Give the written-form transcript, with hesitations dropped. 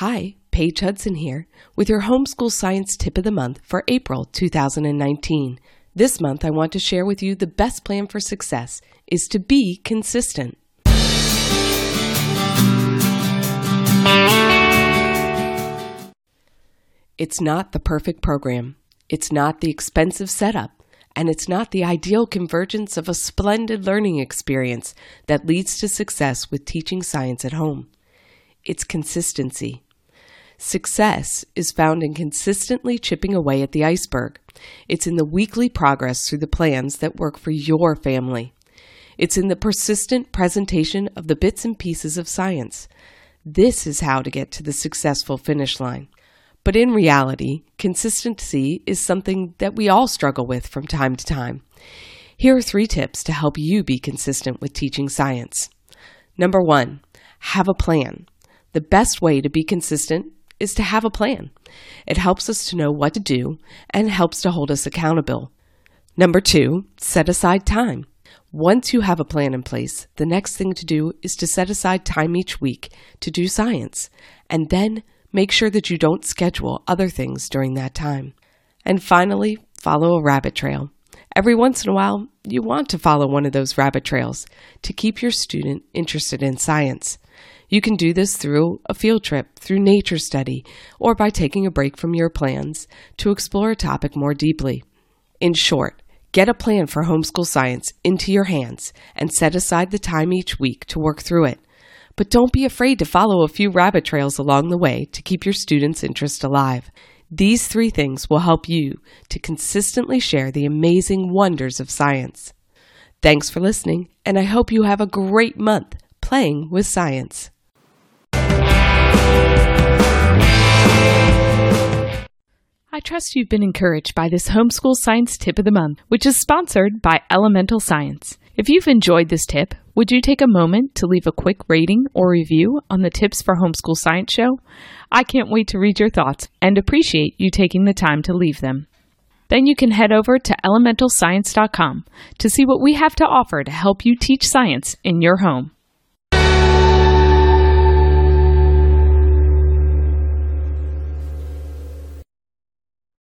Hi, Paige Hudson here with your Homeschool Science Tip of the Month for April 2019. This month, I want to share with you the best plan for success is to be consistent. It's not the perfect program. It's not the expensive setup. And it's not the ideal convergence of a splendid learning experience that leads to success with teaching science at home. It's consistency. Success is found in consistently chipping away at the iceberg. It's in the weekly progress through the plans that work for your family. It's in the persistent presentation of the bits and pieces of science. This is how to get to the successful finish line. But in reality, consistency is something that we all struggle with from time to time. Here are 3 tips to help you be consistent with teaching science. Number 1, have a plan. The best way to be consistent is to have a plan. It helps us to know what to do and helps to hold us accountable. Number 2, set aside time. Once you have a plan in place, the next thing to do is to set aside time each week to do science, and then make sure that you don't schedule other things during that time. And finally, follow a rabbit trail. Every once in a while, you want to follow one of those rabbit trails to keep your student interested in science. You can do this through a field trip, through nature study, or by taking a break from your plans to explore a topic more deeply. In short, get a plan for homeschool science into your hands and set aside the time each week to work through it. But don't be afraid to follow a few rabbit trails along the way to keep your students' interest alive. These 3 things will help you to consistently share the amazing wonders of science. Thanks for listening, and I hope you have a great month playing with science. I trust you've been encouraged by this Homeschool Science Tip of the Month, which is sponsored by Elemental Science. If you've enjoyed this tip, would you take a moment to leave a quick rating or review on the Tips for Homeschool Science show? I can't wait to read your thoughts and appreciate you taking the time to leave them. Then you can head over to elementalscience.com to see what we have to offer to help you teach science in your home.